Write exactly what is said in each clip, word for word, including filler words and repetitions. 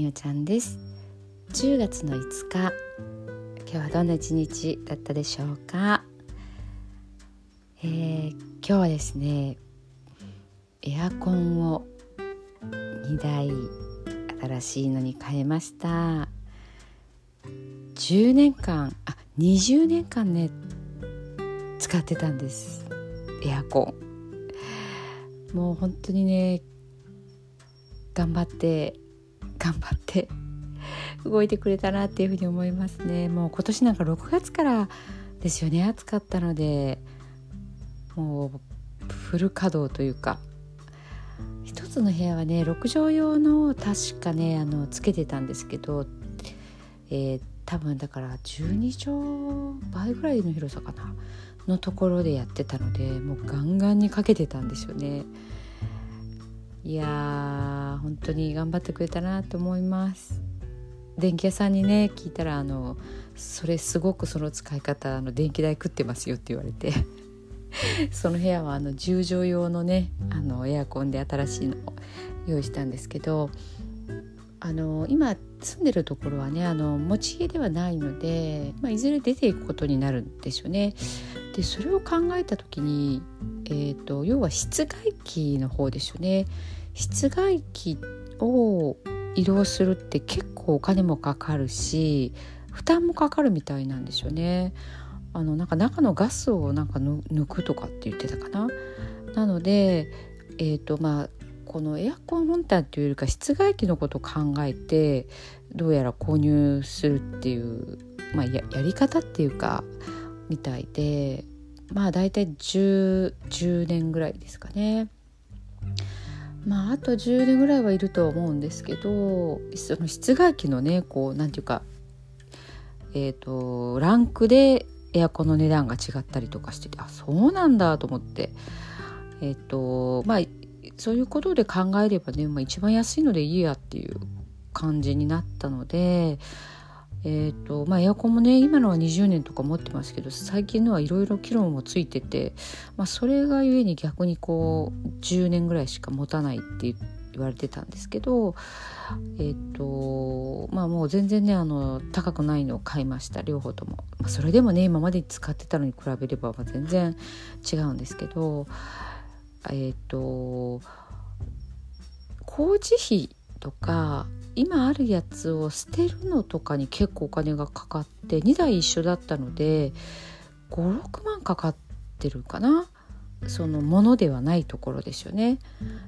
みおちゃんです。じゅうがつのいつか、今日はどんな一日だったでしょうか。えー、今日はですね、エアコンをにだい新しいのに変えました。じゅうねんかんあにじゅうねんかんね使ってたんです、エアコン。もう本当にね、頑張って頑張って動いてくれたなっていうふうに思いますね。もう今年なんかろくがつからですよね、暑かったので、もうフル稼働というか、一つの部屋はねろくじょう用の確かねあのつけてたんですけど、えー、多分だからじゅうにじょうばいぐらいの広さかなのところでやってたので、もうガンガンにかけてたんですよね。いやー、本当に頑張ってくれたなと思います。電気屋さんにね聞いたら、あのそれすごくその使い方あの電気代食ってますよって言われてその部屋はあのじゅうじょう用のねあのエアコンで新しいのを用意したんですけど、あの今住んでるところはねあの持ち家ではないので、まあ、いずれ出ていくことになるんですよね。でそれを考えた時に、えーと、要は室外機の方ですよね。室外機を移動するって結構お金もかかるし、負担もかかるみたいなんですよね。あのなんか中のガスをなんか抜くとかって言ってたかな。なので、えーとまあ、このエアコン本体というよりか室外機のことを考えて、どうやら購入するっていう、まあ、や, やり方っていうかみたいで、まあだいたいじゅうねんぐらいですかね。まああとじゅうねんぐらいはいると思うんですけど、その室外機のねこうなんていうか、えーとランクでエアコンの値段が違ったりとかしてて、あ、そうなんだと思って、えーとまあそういうことで考えればね、まあ、一番安いのでいいやっていう感じになったので。えーとまあ、エアコンもね今のはにじゅうねんとか持ってますけど、最近のはいろいろ機能もついてて、まあ、それがゆえに逆にこうじゅうねんぐらいしか持たないって言われてたんですけど、えーとまあ、もう全然ねあの高くないのを買いました、両方とも。まあ、それでもね今まで使ってたのに比べれば、まあ、全然違うんですけど、えーと工事費とか今あるやつを捨てるのとかに結構お金がかかって、にだい一緒だったのでごろくまんかかってるかな、そのものではないところですよね。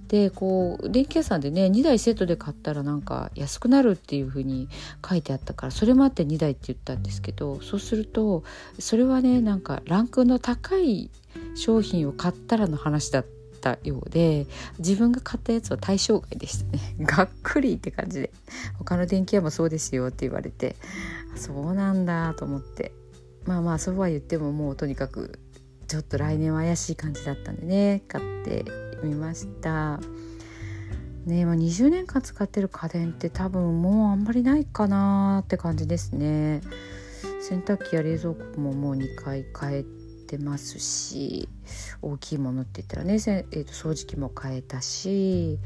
でこう電気屋さんでねにだいセットで買ったらなんか安くなるっていう風に書いてあったから、それもあってにだいって言ったんですけど、そうするとそれはねなんかランクの高い商品を買ったらの話だったようで、自分が買ったやつは対象外でしたねがっくりって感じで、他の電気屋もそうですよって言われて、そうなんだと思って、まあまあそうは言ってももうとにかくちょっと来年は怪しい感じだったんでね買ってみましたね。まあ、にじゅうねんかん使ってる家電って多分もうあんまりないかなって感じですね。洗濯機や冷蔵庫ももうにかい買えてますし、大きいものって言ったらね、えー、と掃除機も変えたし、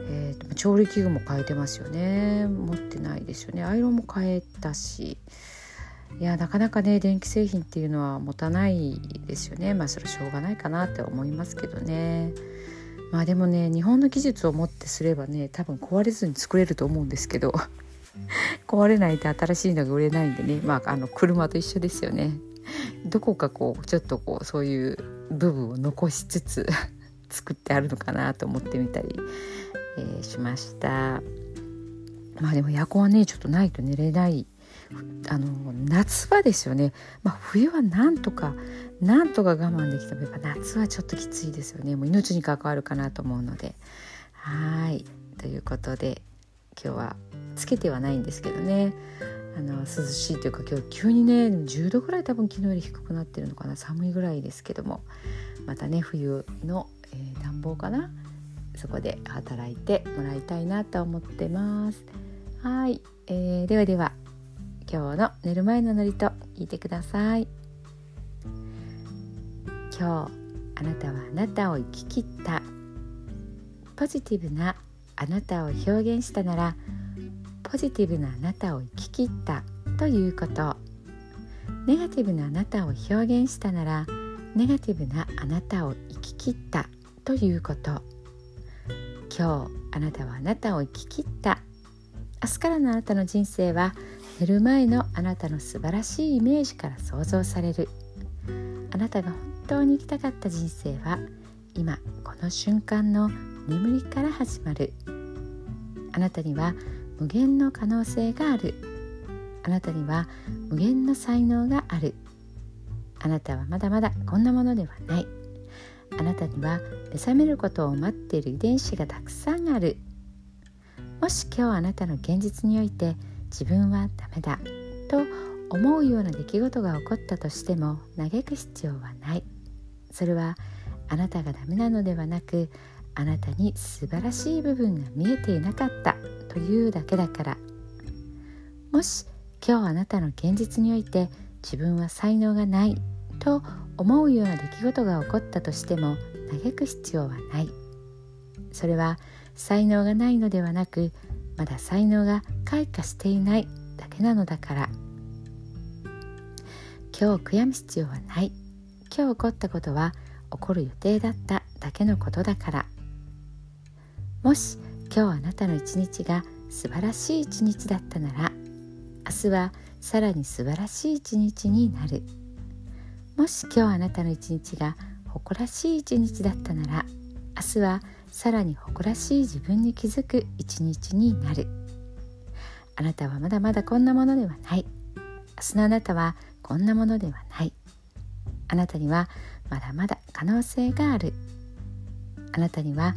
えー、と調理器具も変えてますよね。持ってないですよね。アイロンも変えたし、いやなかなかね電気製品っていうのは持たないですよね。まあそれはしょうがないかなって思いますけどね。まあでもね日本の技術をもってすればね多分壊れずに作れると思うんですけど壊れないで新しいのが売れないんでね、まあ、あの車と一緒ですよね。どこかこうちょっとこうそういう部分を残しつつ作ってあるのかなと思ってみたり、えー、しました。まあでもエアコンはねちょっとないと寝れない。あの夏場ですよね。まあ冬はなんとかなんとか我慢できたけど、夏はちょっときついですよね。もう命に関わるかなと思うので、はいということで今日はつけてはないんですけどね。あの涼しいというか、今日急にねじゅうどぐらい多分昨日より低くなってるのかな、寒いぐらいですけども、またね冬の、えー、暖房かな、そこで働いてもらいたいなと思ってます。はい、えー、ではでは今日の寝る前のノリと聞いてください。今日あなたはあなたを生き切った。ポジティブなあなたを表現したならポジティブなあなたを生き切ったということ。ネガティブなあなたを表現したならネガティブなあなたを生き切ったということ。今日あなたはあなたを生き切った。明日からのあなたの人生は寝る前のあなたの素晴らしいイメージから想像される。あなたが本当に生きたかった人生は今この瞬間の眠りから始まる。あなたには無限の可能性がある。あなたには無限の才能がある。あなたはまだまだこんなものではない。あなたには目覚めることを待っている遺伝子がたくさんある。もし今日あなたの現実において自分はダメだと思うような出来事が起こったとしても嘆く必要はない。それはあなたがダメなのではなく、あなたに素晴らしい部分が見えていなかったというだけだから。もし今日あなたの現実において自分は才能がないと思うような出来事が起こったとしても嘆く必要はない。それは才能がないのではなく、まだ才能が開花していないだけなのだから。今日悔やむ必要はない。今日起こったことは起こる予定だっただけのことだから。もし今日あなたの一日が素晴らしい一日だったなら、明日はさらに素晴らしい一日になる。もし今日あなたの一日が誇らしい一日だったなら、明日はさらに誇らしい自分に気づく一日になる。あなたはまだまだこんなものではない。明日のあなたはこんなものではない。あなたにはまだまだ可能性がある。あなたには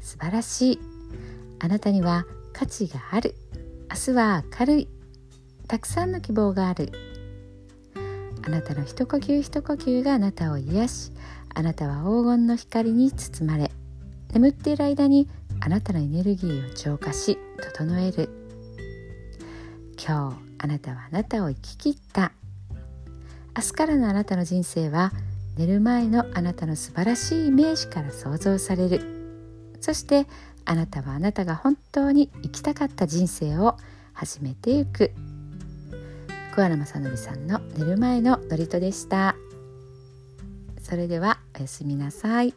素晴らしい。あなたには価値がある。明日は明るい。たくさんの希望がある。あなたの一呼吸一呼吸があなたを癒し、あなたは黄金の光に包まれ、眠っている間にあなたのエネルギーを浄化し、整える。今日、あなたはあなたを生き切った。明日からのあなたの人生は、寝る前のあなたの素晴らしいイメージから想像される。そしてあなたはあなたが本当に生きたかった人生を始めていく。桑名正則さんの寝る前の祝詞でした。それではおやすみなさい。